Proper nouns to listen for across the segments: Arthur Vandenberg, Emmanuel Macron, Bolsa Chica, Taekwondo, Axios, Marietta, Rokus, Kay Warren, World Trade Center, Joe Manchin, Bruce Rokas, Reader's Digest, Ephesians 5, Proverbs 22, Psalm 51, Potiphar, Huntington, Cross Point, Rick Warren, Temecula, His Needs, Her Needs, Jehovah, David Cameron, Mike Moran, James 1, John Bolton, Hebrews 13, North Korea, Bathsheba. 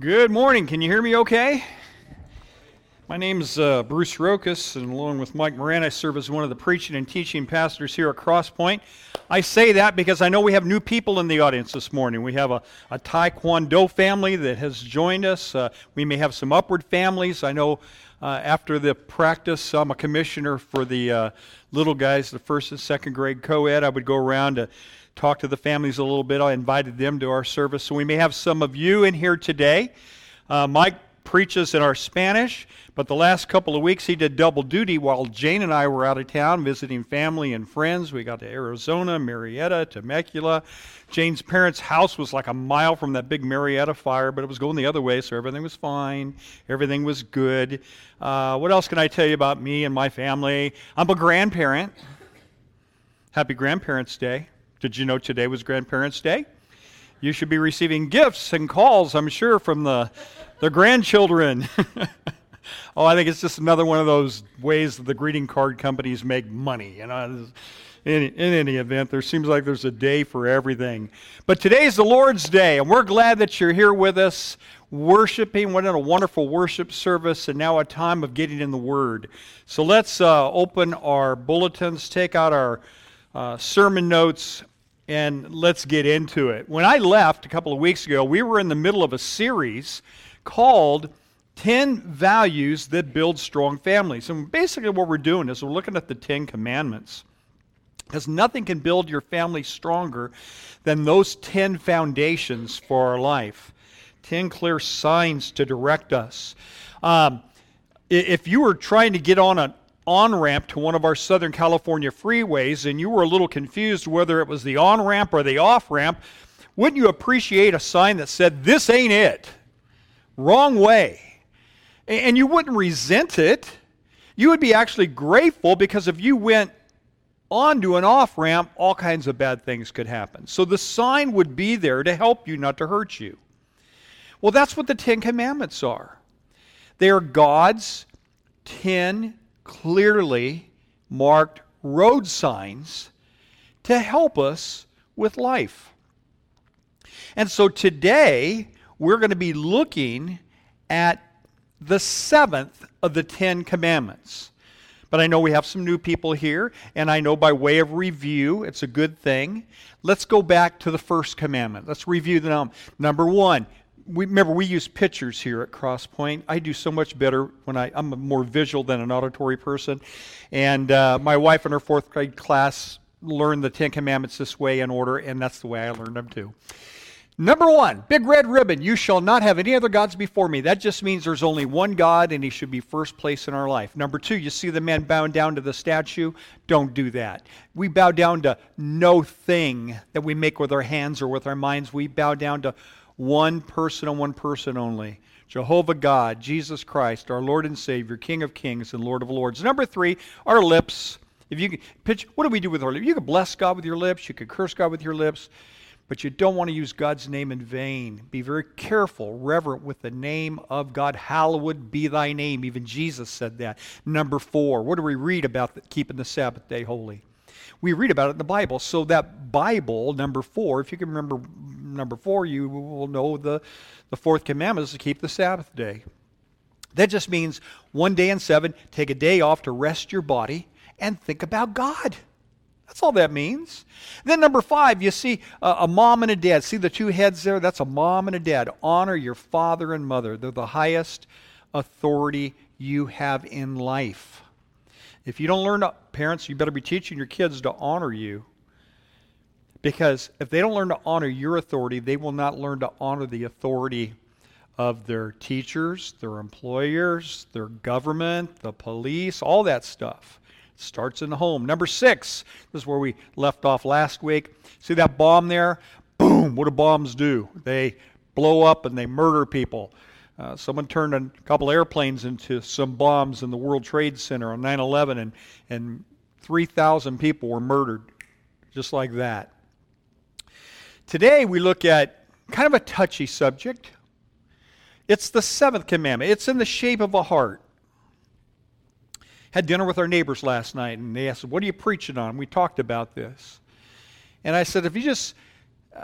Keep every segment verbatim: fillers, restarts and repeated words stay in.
Good morning. Can you hear me okay? My name is uh, Bruce Rokas, and along with Mike Moran, I serve as one of the preaching and teaching pastors here at Cross Point. I say that because I know we have new people in the audience this morning. We have a, a Taekwondo family that has joined us. Uh, we may have some upward families. I know uh, after the practice, I'm a commissioner for the uh, little guys, the first and second grade co-ed. I would go around to talk to the families a little bit. I invited them to our service. So we may have some of you in here today. Uh, Mike preaches in our Spanish, but the last couple of weeks he did double duty while Jane and I were out of town visiting family and friends. We got to Arizona, Marietta, Temecula. Jane's parents' house was like a mile from that big Marietta fire, but it was going the other way, so everything was fine. Everything was good. Uh, what else can I tell you about me and my family? I'm a grandparent. Happy Grandparents' Day. Did you know today was Grandparents' Day? You should be receiving gifts and calls, I'm sure, from the, the grandchildren. Oh, I think it's just another one of those ways that the greeting card companies make money. You know, in, in any event, there seems like there's a day for everything. But today's the Lord's Day, and we're glad that you're here with us, worshiping. What a wonderful worship service, and now a time of getting in the Word. So let's uh, open our bulletins, take out our uh, sermon notes, and let's get into it. When I left a couple of weeks ago, we were in the middle of a series called ten Values That Build Strong Families. And basically what we're doing is we're looking at the Ten Commandments, because nothing can build your family stronger than those ten foundations for our life. Ten clear signs to direct us. Um, if you were trying to get on a on-ramp to one of our Southern California freeways and you were a little confused whether it was the on-ramp or the off-ramp, wouldn't you appreciate a sign that said, "This ain't it, wrong way"? And you wouldn't resent it. You would be actually grateful, because if you went onto an off-ramp, all kinds of bad things could happen. So the sign would be there to help you, not to hurt you. Well, that's what the Ten Commandments are. They are God's ten clearly marked road signs to help us with life. And so today we're going to be looking at the seventh of the Ten Commandments. But I know we have some new people here, and I know by way of review, it's a good thing. Let's go back to the first commandment. Let's review the num- number one. We, remember, we use pictures here at Cross Point. I do so much better when I, I'm more visual than an auditory person. And uh, my wife and her fourth grade class learned the Ten Commandments this way in order, and that's the way I learned them too. Number one, big red ribbon, you shall not have any other gods before me. That just means there's only one God, and he should be first place in our life. Number two, you see the man bowing down to the statue? Don't do that. We bow down to no thing that we make with our hands or with our minds. We bow down to one person and one person only, Jehovah God, Jesus Christ, our Lord and Savior, King of Kings and Lord of Lords. Number three, our lips. If you can, pitch, what do we do with our lips? You can bless God with your lips. You can curse God with your lips. But you don't want to use God's name in vain. Be very careful, reverent with the name of God. Hallowed be thy name. Even Jesus said that. Number four, what do we read about the, keeping the Sabbath day holy? We read about it in the Bible. So that Bible, number four, if you can remember number four, you will know the, the fourth commandment is to keep the Sabbath day. That just means one day in seven, take a day off to rest your body and think about God. That's all that means. Then number five, you see a, a mom and a dad. See the two heads there? That's a mom and a dad. Honor your father and mother. They're the highest authority you have in life. If you don't learn to, parents, you better be teaching your kids to honor you. Because if they don't learn to honor your authority, they will not learn to honor the authority of their teachers, their employers, their government, the police, all that stuff. It starts in the home. Number six, this is where we left off last week. See that bomb there? Boom! What do bombs do? They blow up and they murder people. Uh, someone turned a couple airplanes into some bombs in the World Trade Center on nine eleven, and, and three thousand people were murdered just like that. Today we look at kind of a touchy subject. It's the seventh commandment. It's in the shape of a heart. Had dinner with our neighbors last night, and they asked, "What are you preaching on?" We talked about this. And I said, if you just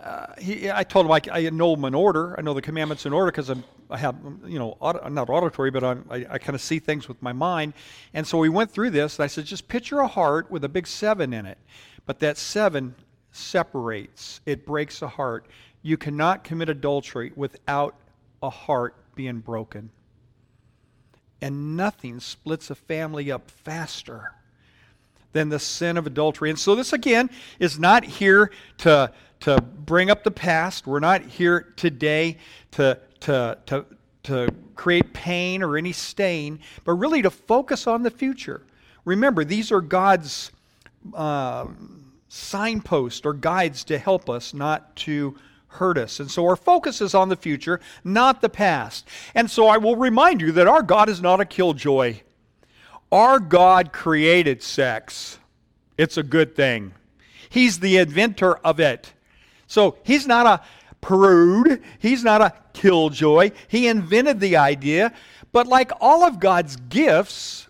Uh, he, I told him I, I know them in order. I know the commandments in order because I have, you know, aud- not auditory, but I'm, I, I kind of see things with my mind. And so we went through this, and I said, just picture a heart with a big seven in it. But that seven separates. It breaks a heart. You cannot commit adultery without a heart being broken. And nothing splits a family up faster than the sin of adultery. And so this, again, is not here to... to bring up the past. We're not here today to to to to create pain or any stain, but really to focus on the future. Remember, these are God's uh, signposts or guides to help us, not to hurt us. And so our focus is on the future, not the past. And so I will remind you that our God is not a killjoy. Our God created sex. It's a good thing. He's the inventor of it. So he's not a prude. He's not a killjoy. He invented the idea. But like all of God's gifts,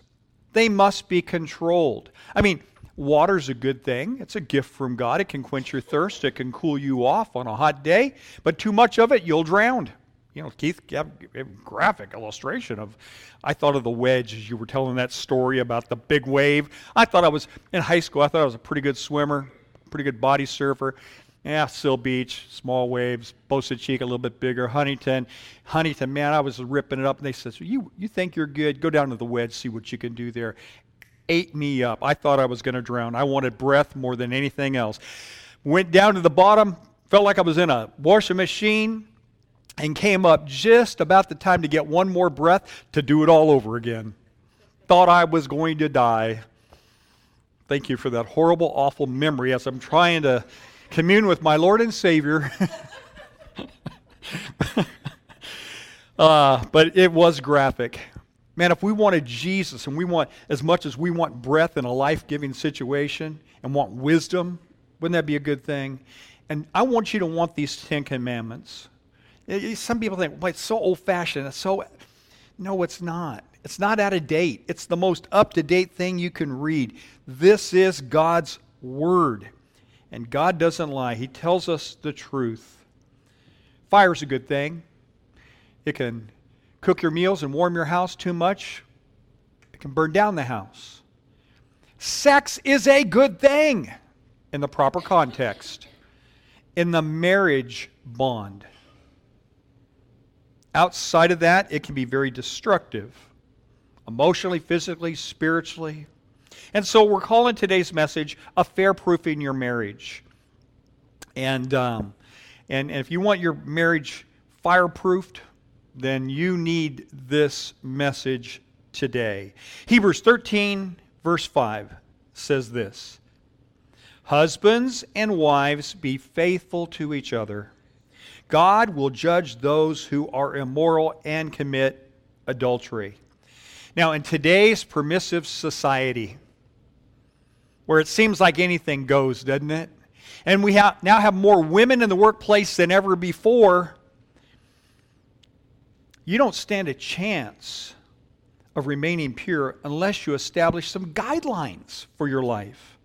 they must be controlled. I mean, water's a good thing. It's a gift from God. It can quench your thirst. It can cool you off on a hot day. But too much of it, you'll drown. You know, Keith gave a graphic illustration of, I thought of the wedge as you were telling that story about the big wave. I thought I was, in high school, I thought I was a pretty good swimmer, pretty good body surfer. Yeah, Seal Beach, small waves, Bolsa Chica, a little bit bigger, Huntington. Huntington, man, I was ripping it up. And they said, so you, you think you're good? Go down to the wedge, see what you can do there. Ate me up. I thought I was going to drown. I wanted breath more than anything else. Went down to the bottom, felt like I was in a washing machine, and came up just about the time to get one more breath to do it all over again. Thought I was going to die. Thank you for that horrible, awful memory as I'm trying to commune with my Lord and Savior. uh, but it was graphic. Man, if we wanted Jesus and we want, as much as we want breath in a life-giving situation and want wisdom, wouldn't that be a good thing? And I want you to want these Ten Commandments. Some people think, well, it's so old-fashioned. It's so... No, it's not. It's not out of date. It's the most up-to-date thing you can read. This is God's Word. And God doesn't lie. He tells us the truth. Fire's a good thing. It can cook your meals and warm your house too much. It can burn down the house. Sex is a good thing in the proper context. In the marriage bond. Outside of that, it can be very destructive. Emotionally, physically, spiritually. And so we're calling today's message a fair proofing your marriage. And, um, and and if you want your marriage fireproofed, then you need this message today. Hebrews thirteen, verse five says this: Husbands and wives, be faithful to each other. God will judge those who are immoral and commit adultery. Now, in today's permissive society, where it seems like anything goes, doesn't it? And we have, now have more women in the workplace than ever before. You don't stand a chance of remaining pure unless you establish some guidelines for your life.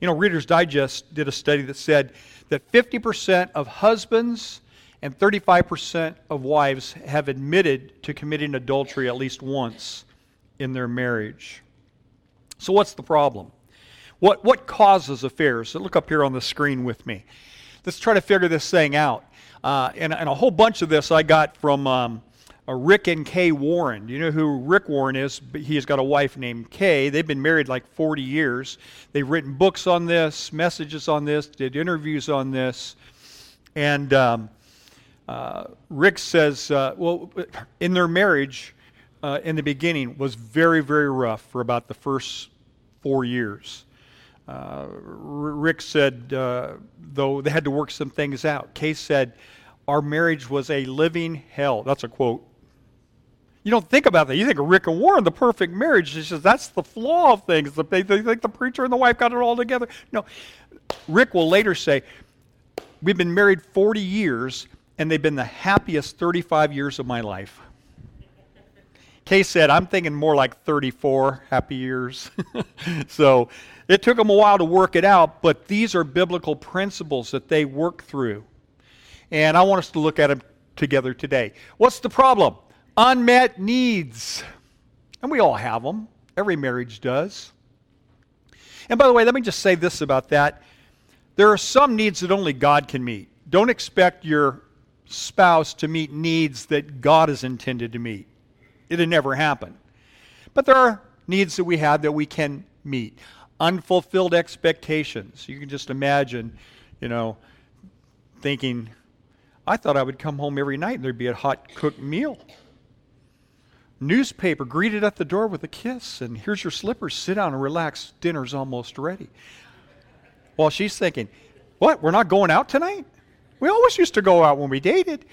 You know, Reader's Digest did a study that said that fifty percent of husbands and thirty-five percent of wives have admitted to committing adultery at least once in their marriage. So what's the problem? What what causes affairs? So look up here on the screen with me. Let's try to figure this thing out. Uh, and, and a whole bunch of this I got from um, uh, Rick and Kay Warren. You know who Rick Warren is? He's got a wife named Kay. They've been married like forty years. They've written books on this, messages on this, did interviews on this. And um, uh, Rick says, uh, well, in their marriage uh, in the beginning was very, very rough for about the first four years. Uh, Rick said, uh, though, they had to work some things out. Kay said, our marriage was a living hell. That's a quote. You don't think about that. You think of Rick and Warren, the perfect marriage. It's just, that's the flaw of things. They, they think the preacher and the wife got it all together. No. Rick will later say, we've been married forty years, and they've been the happiest thirty-five years of my life. Kay said, I'm thinking more like thirty-four happy years. So it took them a while to work it out, but these are biblical principles that they work through. and I want us to look at them together today. What's the problem? Unmet needs. And we all have them. Every marriage does. And by the way, let me just say this about that. There are some needs that only God can meet. Don't expect your spouse to meet needs that God is intended to meet. It'll never happen. But there are needs that we have that we can meet. Unfulfilled expectations. You can just imagine, you know, thinking, I thought I would come home every night and there'd be a hot cooked meal. Newspaper, greeted at the door with a kiss, and here's your slippers, sit down and relax, dinner's almost ready. Well, she's thinking, what, we're not going out tonight? We always used to go out when we dated.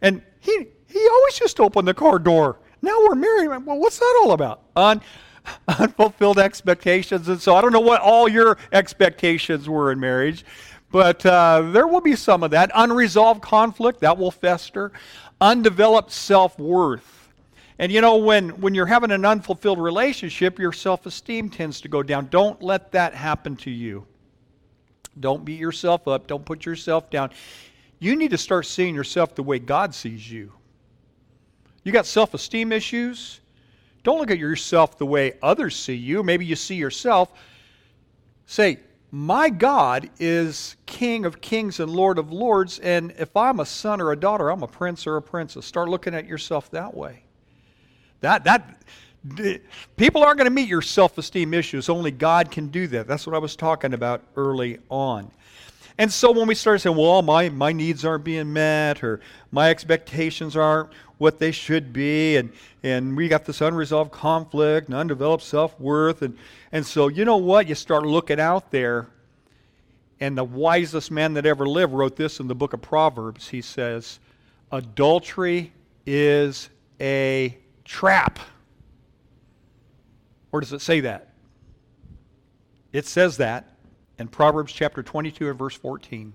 And he he always just opened the car door. Now we're married. Well, what's that all about? Un, unfulfilled expectations. And so I don't know what all your expectations were in marriage, but uh, there will be some of that. Unresolved conflict, that will fester. Undeveloped self-worth. And you know, when, when you're having an unfulfilled relationship, your self-esteem tends to go down. Don't let that happen to you. Don't beat yourself up. Don't put yourself down. You need to start seeing yourself the way God sees you. You got self-esteem issues? Don't look at yourself the way others see you. Maybe you see yourself. Say, my God is King of kings and Lord of lords, and if I'm a son or a daughter, I'm a prince or a princess. Start looking at yourself that way. That that people aren't going to meet your self-esteem issues. Only God can do that. That's what I was talking about early on. And so when we start saying, well, my, my needs aren't being met, or my expectations aren't what they should be, and, and we got this unresolved conflict and undeveloped self-worth, and, and so you know what? You start looking out there, and the wisest man that ever lived wrote this in the book of Proverbs. He says, adultery is a trap. Or does it say that? It says that in Proverbs chapter twenty-two and verse fourteen.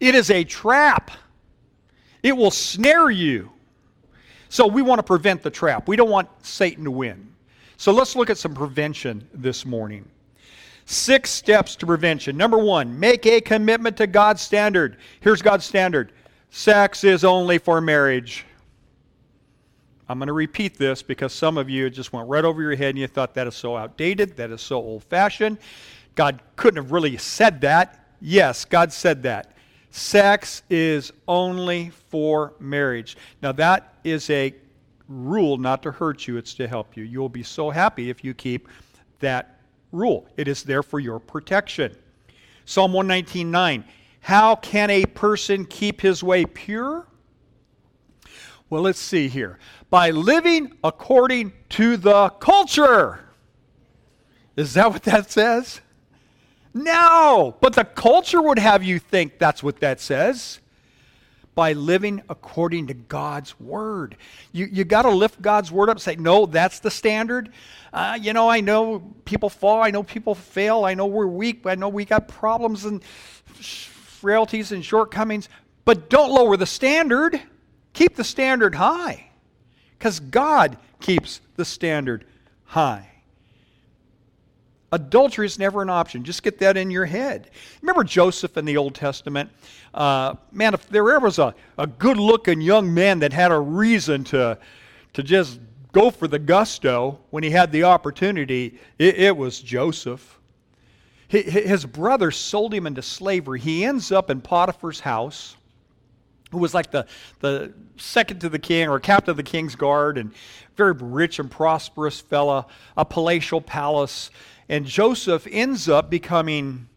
It is a trap. It will snare you. So we want to prevent the trap. We don't want Satan to win. So let's look at some prevention this morning. Six steps to prevention. Number one, make a commitment to God's standard. Here's God's standard. Sex is only for marriage. I'm going to repeat this because some of you just went right over your head and you thought that is so outdated, that is so old-fashioned. God couldn't have really said that. Yes, God said that. Sex is only for marriage. Now that is a rule not to hurt you, it's to help you. You'll be so happy if you keep that rule. It is there for your protection. Psalm one nineteen nine, how can a person keep his way pure? Well, let's see here. By living according to the culture. Is that what that says? No, but the culture would have you think that's what that says. By living according to God's word. You you got to lift God's word up and say, no, that's the standard. Uh, you know, I know people fall. I know people fail. I know we're weak. I know we got problems and frailties and shortcomings. But don't lower the standard. Keep the standard high, because God keeps the standard high. Adultery is never an option. Just get that in your head. Remember Joseph in the Old Testament? Uh, man, if there ever was a, a good-looking young man that had a reason to, to just go for the gusto when he had the opportunity, it, it was Joseph. His brother sold him into slavery. He ends up in Potiphar's house, who was like the, the second to the king or captain of the king's guard, and very rich and prosperous fella, a palatial palace. And Joseph ends up becoming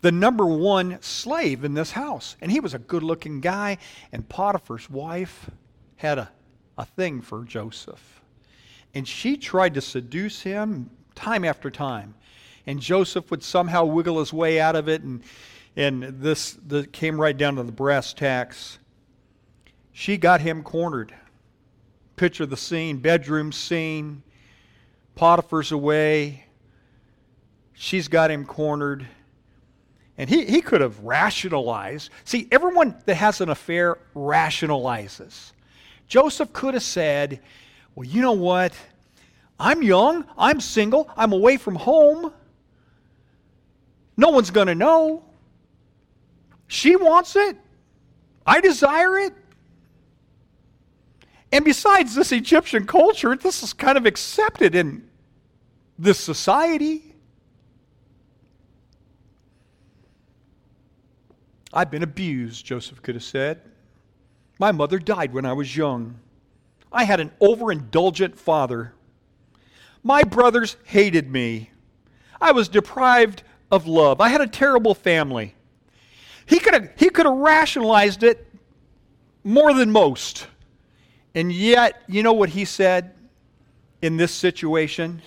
the number one slave in this house. And he was a good-looking guy, and Potiphar's wife had a, a thing for Joseph. And she tried to seduce him time after time. And Joseph would somehow wiggle his way out of it, and And this, this came right down to the brass tacks. She got him cornered. Picture the scene, bedroom scene. Potiphar's away. She's got him cornered. And he, he could have rationalized. See, everyone that has an affair rationalizes. Joseph could have said, well, you know what? I'm young. I'm single. I'm away from home. No one's going to know. She wants it. I desire it. And besides this Egyptian culture, this is kind of accepted in this society. I've been abused, Joseph could have said. My mother died when I was young. I had an overindulgent father. My brothers hated me. I was deprived of love. I had a terrible family. He could have, he could have rationalized it more than most. And yet, you know what he said in this situation?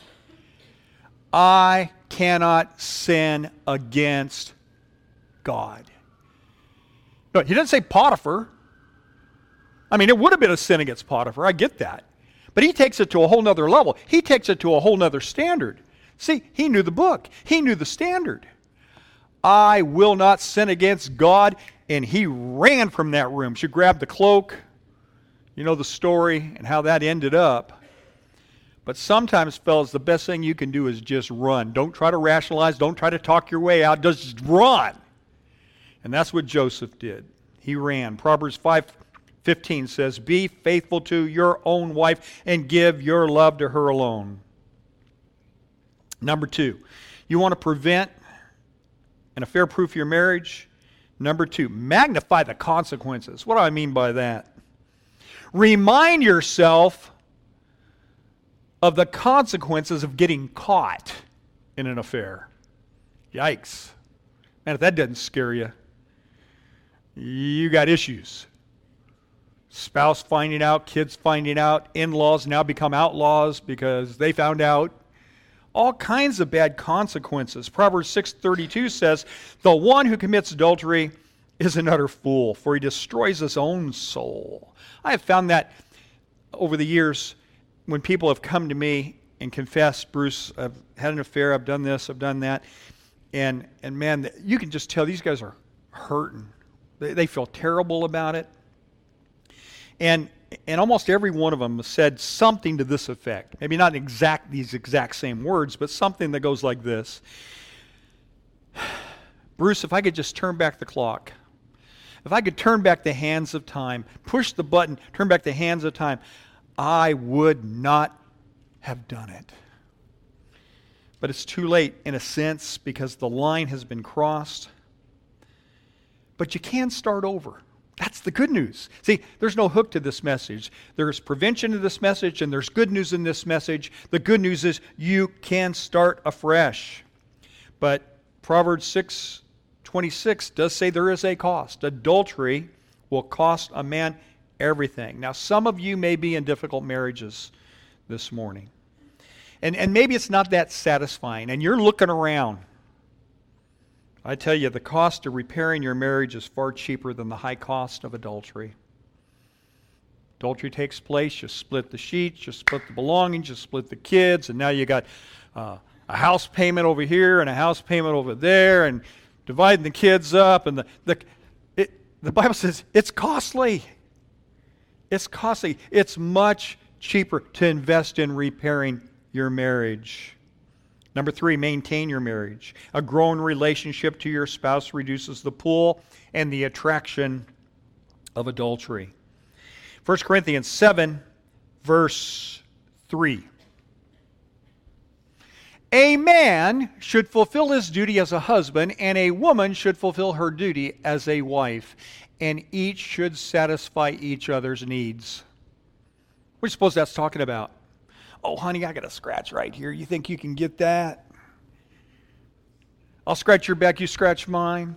I cannot sin against God. No, he didn't say Potiphar. I mean, it would have been a sin against Potiphar. I get that. But he takes it to a whole nother level. He takes it to a whole nother standard. See, he knew the book. He knew the standard. I will not sin against God. And he ran from that room. She grabbed the cloak. You know the story and how that ended up. But sometimes, fellas, the best thing you can do is just run. Don't try to rationalize. Don't try to talk your way out. Just run. And that's what Joseph did. He ran. Proverbs five fifteen says, be faithful to your own wife and give your love to her alone. Number two, you want to prevent an affair proof your marriage? Number two, magnify the consequences. What do I mean by that? Remind yourself of the consequences of getting caught in an affair. Yikes. Man, if that doesn't scare you, you got issues. Spouse finding out, kids finding out, in-laws now become outlaws because they found out. All kinds of bad consequences. Proverbs six thirty-two says, the one who commits adultery is an utter fool, for he destroys his own soul. I have found that over the years when people have come to me and confessed, Bruce, I've had an affair, I've done this, I've done that, and and man, you can just tell these guys are hurting. They, they feel terrible about it. And and almost every one of them said something to this effect. Maybe not exact these exact same words, but something that goes like this. Bruce, if I could just turn back the clock, if I could turn back the hands of time, push the button, turn back the hands of time, I would not have done it. But it's too late in a sense because the line has been crossed. But you can start over. That's the good news. See, there's no hook to this message. There's prevention in this message and there's good news in this message. The good news is you can start afresh. But Proverbs six twenty-six does say there is a cost. Adultery will cost a man everything. Now, some of you may be in difficult marriages this morning. And, and maybe it's not that satisfying. And you're looking around. I tell you, the cost of repairing your marriage is far cheaper than the high cost of adultery. Adultery takes place. You split the sheets. You split the belongings. You split the kids. And now you got uh, a house payment over here and a house payment over there. And dividing the kids up, and the the, it, the Bible says it's costly. It's costly. It's much cheaper to invest in repairing your marriage. Number three, maintain your marriage. A growing relationship to your spouse reduces the pull and the attraction of adultery. First Corinthians seven, verse three. A man should fulfill his duty as a husband, and a woman should fulfill her duty as a wife, and each should satisfy each other's needs. What do you suppose that's talking about? Oh, honey, I got a scratch right here. You think you can get that? I'll scratch your back, you scratch mine.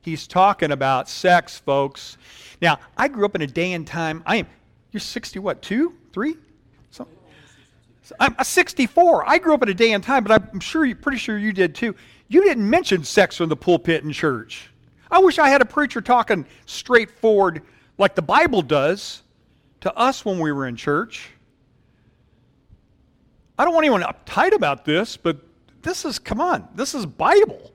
He's talking about sex, folks. Now, I grew up in a day and time. I am, you're sixty, what, two, three? Something. I'm sixty-four. I grew up in a day and time, but I'm sure, pretty sure you did too. You didn't mention sex from the pulpit in church. I wish I had a preacher talking straightforward like the Bible does to us when we were in church. I don't want anyone uptight about this, but this is, come on, this is Bible.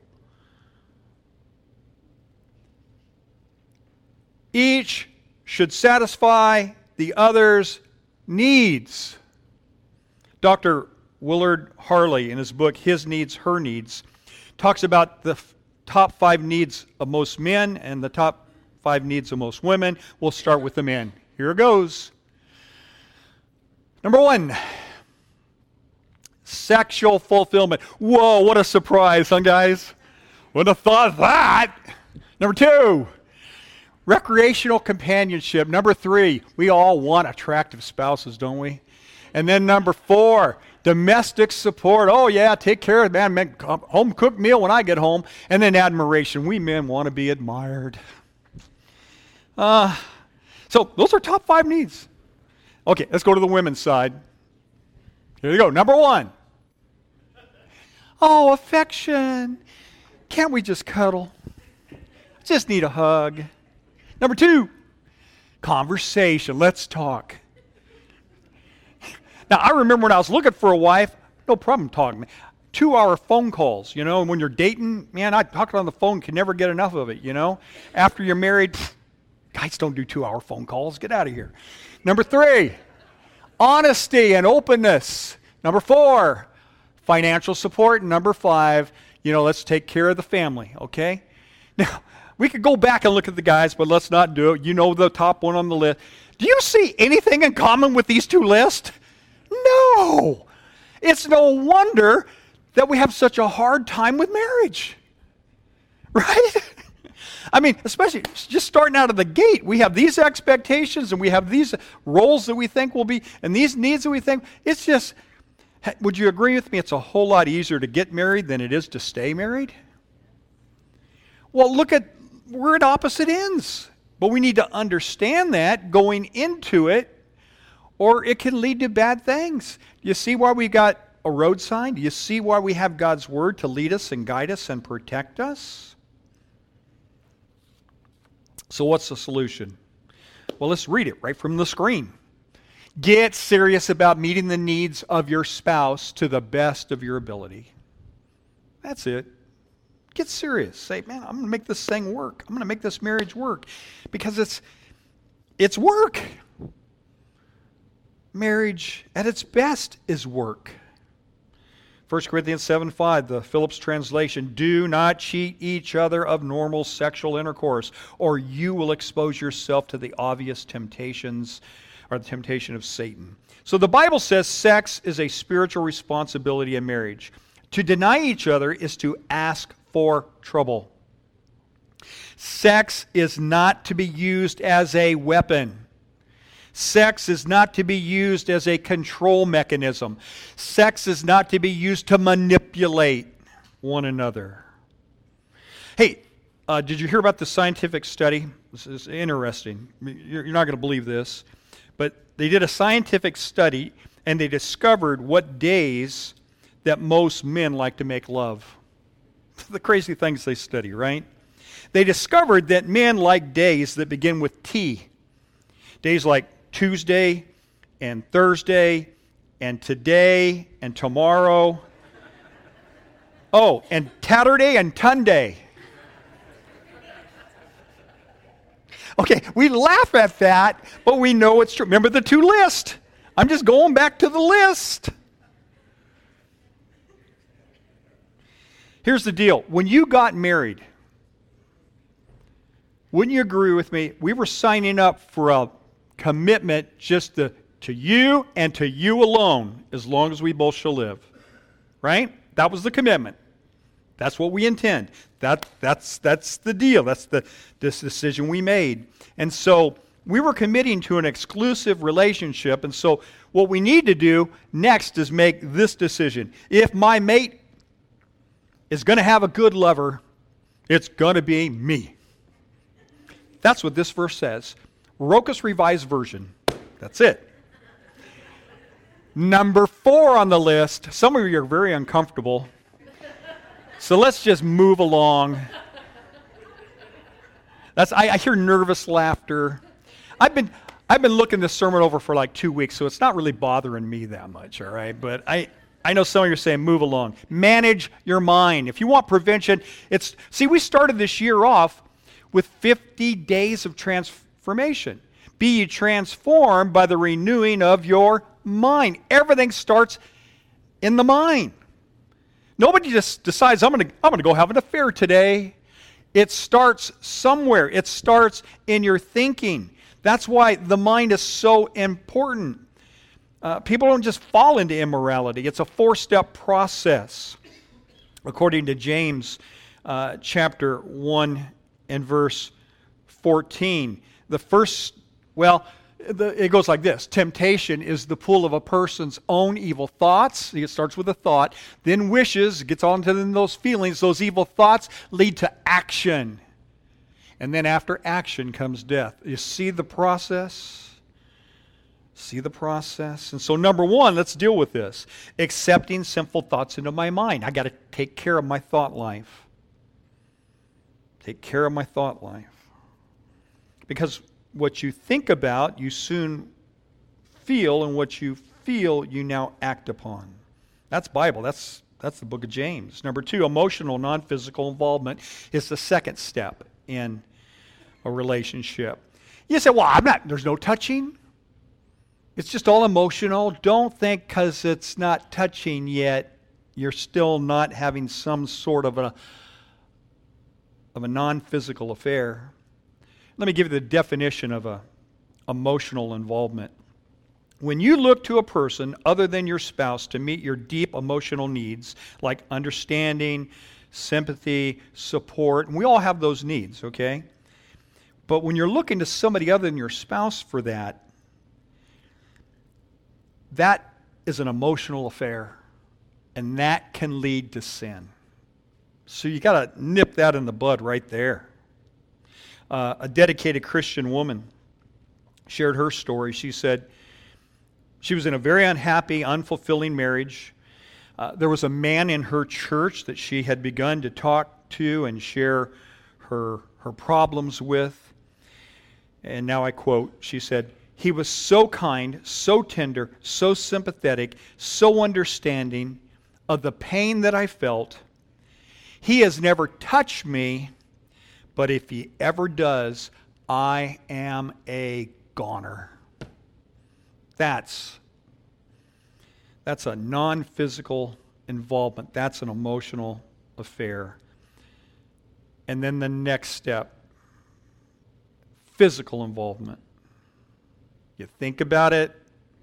Each should satisfy the other's needs. Doctor Willard Harley, in his book, His Needs, Her Needs, talks about the top five needs of most men and the top five needs of most women. We'll start with the men. Here it goes. Number one, sexual fulfillment. Whoa, what a surprise, huh, guys? Wouldn't have thought that. Number two, recreational companionship. Number three, we all want attractive spouses, don't we? And then number four, domestic support. Oh, yeah, take care of that. Man, home-cooked meal when I get home. And then admiration. We men want to be admired. Uh, so those are top five needs. Okay, let's go to the women's side. Here you go. Number one. Oh, affection. Can't we just cuddle? I just need a hug. Number two, conversation. Let's talk. Now, I remember when I was looking for a wife, no problem talking. Two-hour phone calls, you know, and when you're dating, man, I talked on the phone, can never get enough of it, you know. After you're married, pfft, guys don't do two-hour phone calls. Get out of here. Number three, honesty and openness. Number four, financial support. And number five, you know, let's take care of the family, okay? Now, we could go back and look at the guys, but let's not do it. You know the top one on the list. Do you see anything in common with these two lists? No. It's no wonder that we have such a hard time with marriage. Right? I mean, especially just starting out of the gate, we have these expectations and we have these roles that we think will be, and these needs that we think. It's just, would you agree with me? It's a whole lot easier to get married than it is to stay married. Well, look at, we're at opposite ends. But we need to understand that going into it, or it can lead to bad things. Do you see why we got a road sign? Do you see why we have God's Word to lead us and guide us and protect us? So what's the solution? Well, let's read it right from the screen. Get serious about meeting the needs of your spouse to the best of your ability. That's it. Get serious. Say, man, I'm going to make this thing work. I'm going to make this marriage work. Because it's it's work. Marriage at its best is work. First Corinthians seven five, the Phillips translation, do not cheat each other of normal sexual intercourse, or you will expose yourself to the obvious temptations or the temptation of Satan. So the Bible says sex is a spiritual responsibility in marriage. To deny each other is to ask for trouble. Sex is not to be used as a weapon. Sex is not to be used as a control mechanism. Sex is not to be used to manipulate one another. Hey, uh, did you hear about the scientific study? This is interesting. You're not going to believe this. But they did a scientific study, and they discovered what days that most men like to make love. The crazy things they study, right? They discovered that men like days that begin with T. Days like Tuesday and Thursday and today and tomorrow. Oh, and Tatterday and Tunday. Okay, we laugh at that, but we know it's true. Remember the two list. I'm just going back to the list. Here's the deal. When you got married, wouldn't you agree with me? We were signing up for a commitment just to, to you and to you alone as long as we both shall live. Right? That was the commitment. That's what we intend. That, that's, that's the deal. That's the this decision we made. And so we were committing to an exclusive relationship. And so what we need to do next is make this decision. If my mate is going to have a good lover, it's going to be me. That's what this verse says. Rokus Revised Version. That's it. Number four on the list. Some of you are very uncomfortable. So let's just move along. That's I, I hear nervous laughter. I've been I've been looking this sermon over for like two weeks, so it's not really bothering me that much, all right? But I, I know some of you are saying move along. Manage your mind. If you want prevention, it's see, we started this year off with fifty days of transformation. Formation. Be ye transformed by the renewing of your mind. Everything starts in the mind. Nobody just decides, I'm going to I'm going to go have an affair today. It starts somewhere. It starts in your thinking. That's why the mind is so important. Uh, people don't just fall into immorality. It's a four-step process. According to James uh, chapter one and verse fourteen, the first, well, the, it goes like this. Temptation is the pool of a person's own evil thoughts. It starts with a thought, then wishes, gets on to those feelings. Those evil thoughts lead to action. And then after action comes death. You see the process? See the process? And so number one, let's deal with this. Accepting sinful thoughts into my mind. I got to take care of my thought life. Take care of my thought life. Because what you think about, you soon feel, and what you feel, you now act upon. That's Bible. That's, that's the book of James. Number two, emotional, non-physical involvement is the second step in a relationship. You say, well, I'm not, there's no touching. It's just all emotional. Don't think because it's not touching yet, you're still not having some sort of a, of a non-physical affair. Let me give you the definition of a emotional involvement. When you look to a person other than your spouse to meet your deep emotional needs, like understanding, sympathy, support, and we all have those needs, okay? But when you're looking to somebody other than your spouse for that, that is an emotional affair, and that can lead to sin. So you got to nip that in the bud right there. Uh, a dedicated Christian woman shared her story. She said she was in a very unhappy, unfulfilling marriage. Uh, there was a man in her church that she had begun to talk to and share her, her problems with. And now I quote, she said, "He was so kind, so tender, so sympathetic, so understanding of the pain that I felt. He has never touched me, but if he ever does, I am a goner." That's, that's a non-physical involvement. That's an emotional affair. And then the next step, physical involvement. You think about it,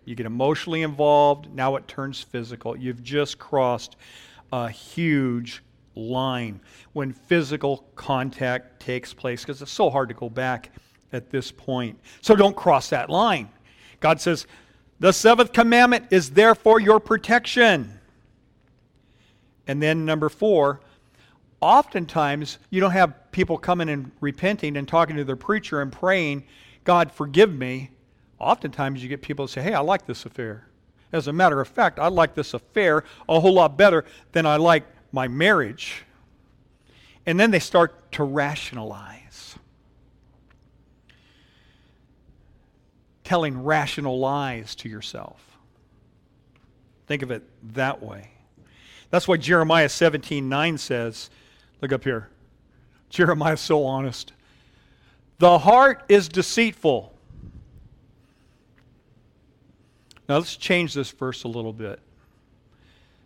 you get emotionally involved, now it turns physical. You've just crossed a huge line when physical contact takes place, because it's so hard to go back at this point. So don't cross that line. God says, the seventh commandment is there for your protection. And then number four, oftentimes you don't have people coming and repenting and talking to their preacher and praying, "God, forgive me." Oftentimes you get people who say, "Hey, I like this affair. As a matter of fact, I like this affair a whole lot better than I like my marriage." And then they start to rationalize. Telling rational lies to yourself. Think of it that way. That's why Jeremiah seventeen nine says, look up here. Jeremiah's so honest. The heart is deceitful. Now let's change this verse a little bit.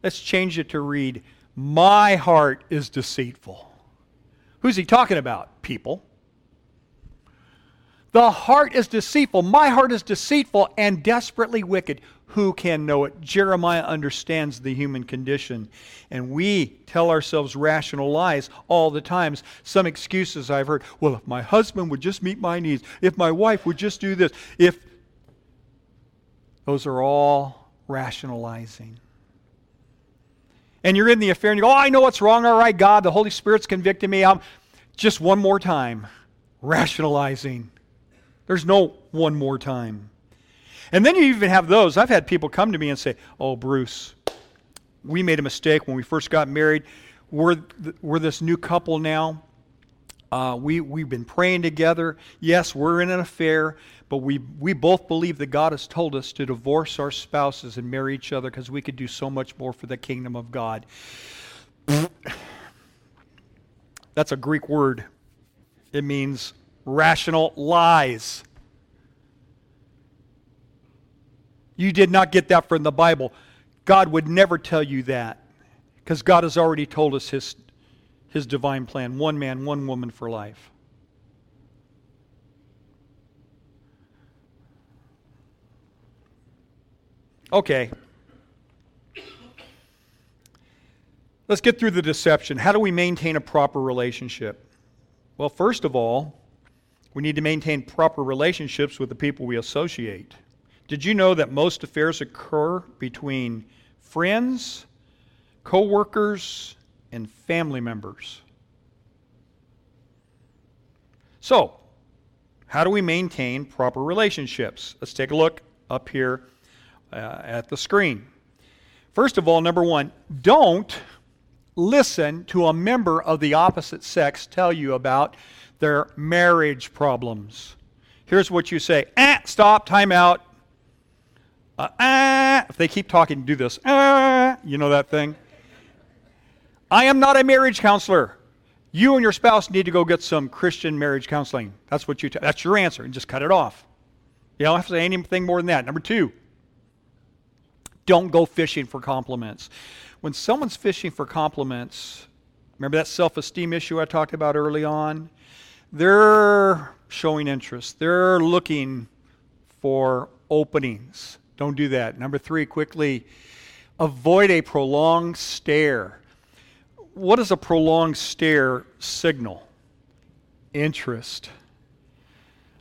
Let's change it to read, "My heart is deceitful." Who's he talking about? People. The heart is deceitful. My heart is deceitful and desperately wicked. Who can know it? Jeremiah understands the human condition. And we tell ourselves rational lies all the time. Some excuses I've heard. Well, if my husband would just meet my needs. If my wife would just do this. If those are all rationalizing. And you're in the affair and you go, "Oh, I know what's wrong. All right, God, the Holy Spirit's convicting me. I'm just one more time." Rationalizing. There's no one more time. And then you even have those. I've had people come to me and say, "Oh, Bruce, we made a mistake when we first got married. We're, th- we're this new couple now. Uh, we, we've been praying together. Yes, we're in an affair, but we, we both believe that God has told us to divorce our spouses and marry each other because we could do so much more for the kingdom of God." That's a Greek word. It means rational lies. You did not get that from the Bible. God would never tell you that. Because God has already told us His, His divine plan. One man, one woman for life. Okay. Let's get through the deception. How do we maintain a proper relationship? Well, first of all, we need to maintain proper relationships with the people we associate. Did you know that most affairs occur between friends, co-workers, and family members? So, how do we maintain proper relationships? Let's take a look up here uh, at the screen. First of all, number one, don't listen to a member of the opposite sex tell you about their marriage problems. Here's what you say. Ah, stop, time out. Uh, ah, if they keep talking, do this. Ah, you know that thing? I am not a marriage counselor. You and your spouse need to go get some Christian marriage counseling. That's what you. T- that's your answer, and just cut it off. You don't have to say anything more than that. Number two, don't go fishing for compliments. When someone's fishing for compliments, remember that self-esteem issue I talked about early on? They're showing interest. They're looking for openings. Don't do that. Number three, quickly, avoid a prolonged stare. What does a prolonged stare signal? Interest.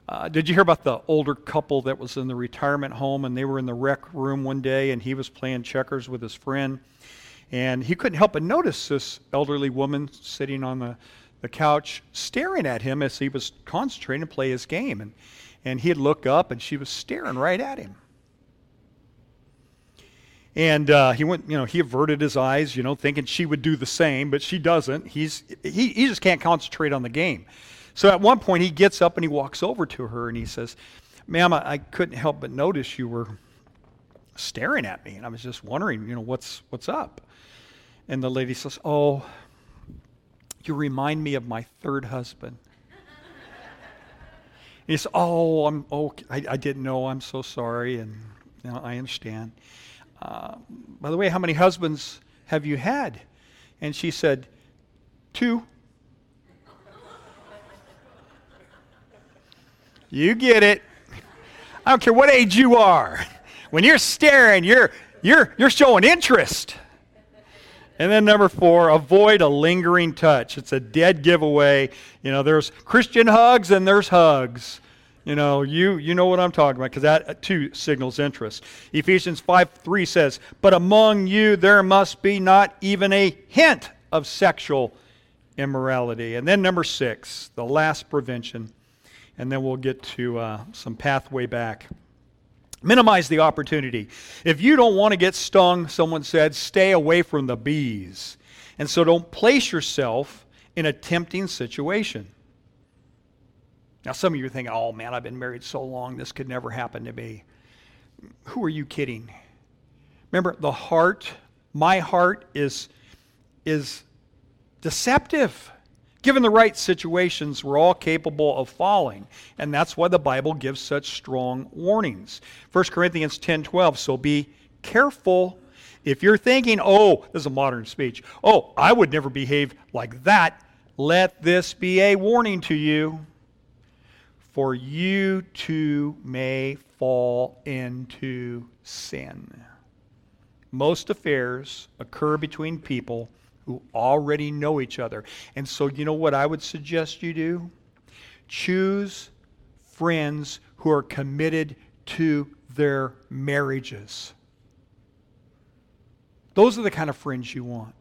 Uh, did you hear about the older couple that was in the retirement home, and they were in the rec room one day, and he was playing checkers with his friend, and he couldn't help but notice this elderly woman sitting on the, the couch staring at him as he was concentrating to play his game, and and he'd look up, and she was staring right at him. And uh, he went, you know, he averted his eyes, you know, thinking she would do the same, but she doesn't. He's he he just can't concentrate on the game. So at one point he gets up and he walks over to her and he says, "Ma'am, I, I couldn't help but notice you were staring at me, and I was just wondering, you know, what's what's up." And the lady says, "Oh, you remind me of my third husband." And he says, "Oh, I'm oh, I, I didn't know. I'm so sorry, and you know, I understand. Uh, by the way, how many husbands have you had?" And she said, two. You get it. I don't care what age you are. When you're staring, you're you're you're showing interest. And then number four, avoid a lingering touch. It's a dead giveaway. You know, there's Christian hugs and there's hugs. You know, you you know what I'm talking about, because that too signals interest. Ephesians five three says, "But among you there must be not even a hint of sexual immorality." And then number six, the last prevention, and then we'll get to uh, some pathway back. Minimize the opportunity. If you don't want to get stung, someone said, stay away from the bees. And so don't place yourself in a tempting situation. Now some of you are thinking, oh man, I've been married so long, this could never happen to me. Who are you kidding? Remember, the heart, my heart is, is deceptive. Given the right situations, we're all capable of falling. And that's why the Bible gives such strong warnings. First Corinthians ten twelve, so be careful. If you're thinking, oh, this is a modern speech, oh, I would never behave like that, let this be a warning to you. For you too may fall into sin. Most affairs occur between people who already know each other. And so you know what I would suggest you do? Choose friends who are committed to their marriages. Those are the kind of friends you want.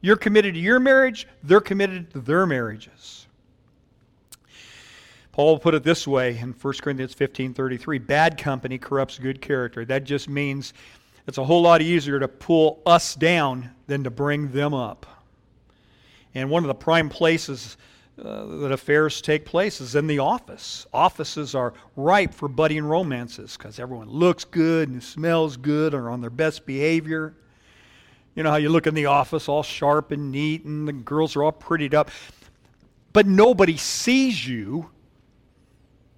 You're committed to your marriage, they're committed to their marriages. Paul put it this way in First Corinthians fifteen thirty-three, bad company corrupts good character. That just means it's a whole lot easier to pull us down than to bring them up. And one of the prime places uh, that affairs take place is in the office. Offices are ripe for budding romances because everyone looks good and smells good or on their best behavior. You know how you look in the office all sharp and neat and the girls are all prettied up. But nobody sees you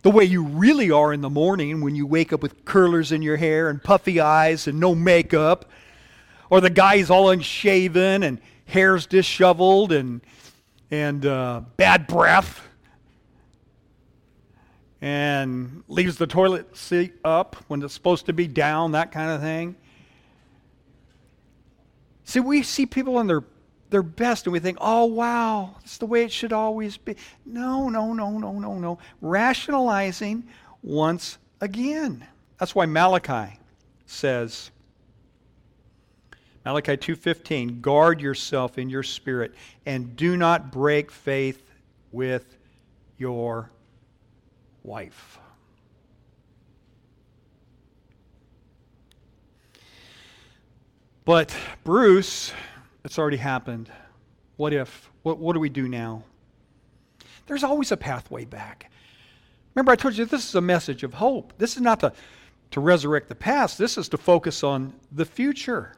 the way you really are in the morning when you wake up with curlers in your hair and puffy eyes and no makeup. Or the guy's all unshaven and hair's disheveled and, and uh, bad breath. And leaves the toilet seat up when it's supposed to be down, that kind of thing. See, we see people in their, their best and we think, oh, wow, it's the way it should always be. No, no, no, no, no, no. Rationalizing once again. That's why Malachi says, Malachi two fifteen, guard yourself in your spirit and do not break faith with your wife. But Bruce, it's already happened. What if? What, what do we do now? There's always a pathway back. Remember, I told you this is a message of hope. This is not to, to resurrect the past. This is to focus on the future.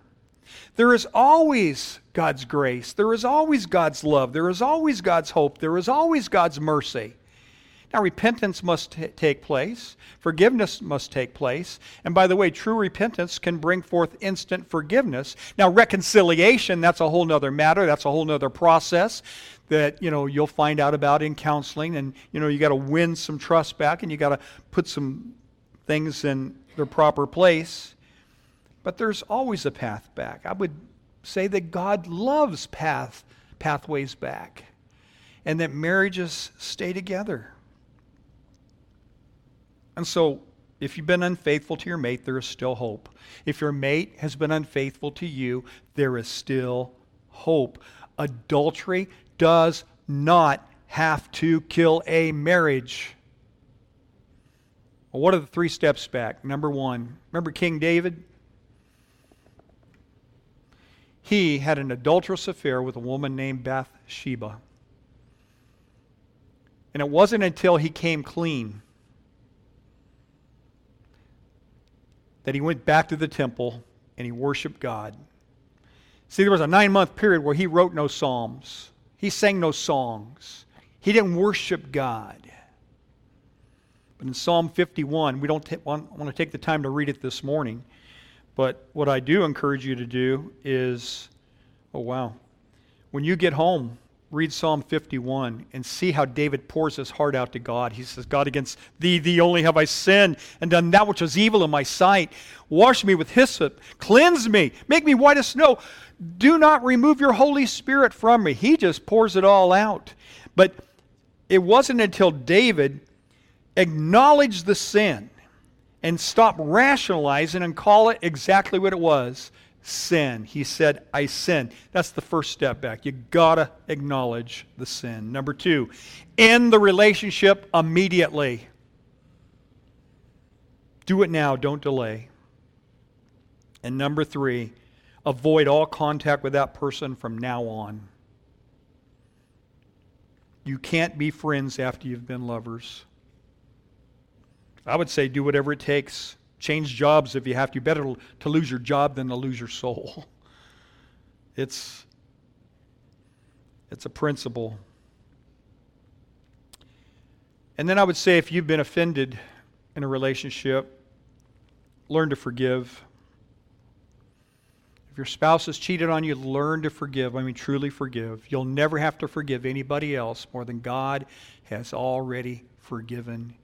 There is always God's grace. There is always God's love. There is always God's hope. There is always God's mercy. Now, repentance must t- take place. Forgiveness must take place. And by the way, true repentance can bring forth instant forgiveness. Now, reconciliation, that's a whole nother matter. That's a whole nother process that, you know, you'll find out about in counseling. And, you know, you got to win some trust back and you got to put some things in their proper place. But there's always a path back. I would say that God loves path, pathways back and that marriages stay together. And so, if you've been unfaithful to your mate, there is still hope. If your mate has been unfaithful to you, there is still hope. Adultery does not have to kill a marriage. Well, what are the three steps back? Number one, remember King David? He had an adulterous affair with a woman named Bathsheba. And it wasn't until he came clean that he went back to the temple and he worshiped God. See, there was a nine-month period where he wrote no psalms. He sang no songs. He didn't worship God. But in Psalm fifty-one, we don't t- want to take the time to read it this morning, but what I do encourage you to do is, oh wow, when you get home, read Psalm fifty-one and see how David pours his heart out to God. He says, God, against thee, thee only have I sinned and done that which was evil in my sight. Wash me with hyssop. Cleanse me. Make me white as snow. Do not remove your Holy Spirit from me. He just pours it all out. But it wasn't until David acknowledged the sin and stopped rationalizing and call it exactly what it was. Sin. He said, I sin. That's the first step back. You gotta acknowledge the sin. Number two, end the relationship immediately. Do it now. Don't delay. And number three, avoid all contact with that person from now on. You can't be friends after you've been lovers. I would say do whatever it takes. Change jobs if you have to. Better to lose your job than to lose your soul. It's, it's a principle. And then I would say if you've been offended in a relationship, learn to forgive. If your spouse has cheated on you, learn to forgive. I mean, truly forgive. You'll never have to forgive anybody else more than God has already forgiven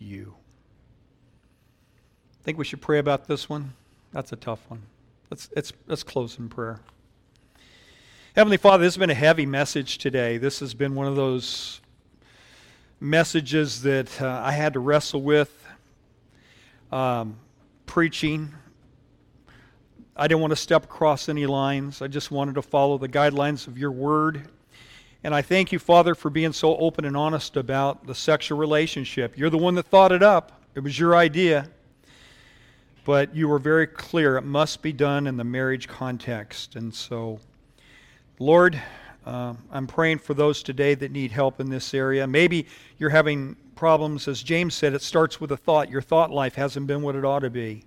you. I think we should pray about this one. That's a tough one. Let's, let's, let's close in prayer. Heavenly Father, this has been a heavy message today. This has been one of those messages that uh, I had to wrestle with. Um, preaching. I didn't want to step across any lines. I just wanted to follow the guidelines of your word. And I thank you, Father, for being so open and honest about the sexual relationship. You're the one that thought it up. It was your idea. But you were very clear, it must be done in the marriage context. And so, Lord, uh, I'm praying for those today that need help in this area. Maybe you're having problems, as James said, it starts with a thought. Your thought life hasn't been what it ought to be.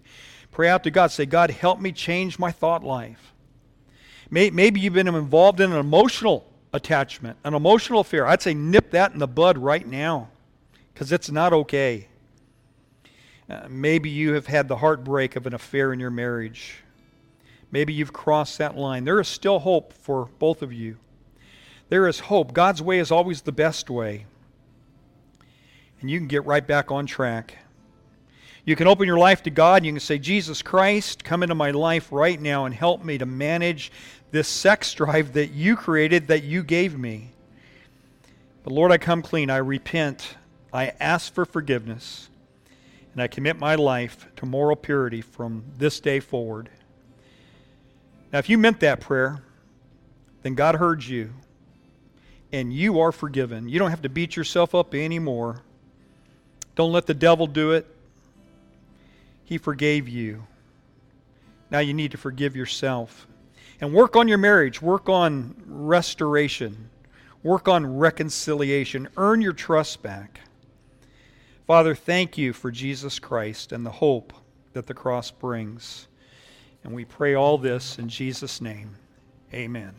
Pray out to God, say, God, help me change my thought life. Maybe you've been involved in an emotional attachment, an emotional affair. I'd say nip that in the bud right now, because it's not okay. Uh, maybe you have had the heartbreak of an affair in your marriage. Maybe you've crossed that line. There is still hope for both of you. There is hope. God's way is always the best way. And you can get right back on track. You can open your life to God. And you can say, Jesus Christ, come into my life right now and help me to manage this sex drive that you created, that you gave me. But Lord, I come clean. I repent. I ask for forgiveness. And I commit my life to moral purity from this day forward. Now, if you meant that prayer, then God heard you. And you are forgiven. You don't have to beat yourself up anymore. Don't let the devil do it. He forgave you. Now you need to forgive yourself. And work on your marriage. Work on restoration. Work on reconciliation. Earn your trust back. Father, thank you for Jesus Christ and the hope that the cross brings. And we pray all this in Jesus' name. Amen.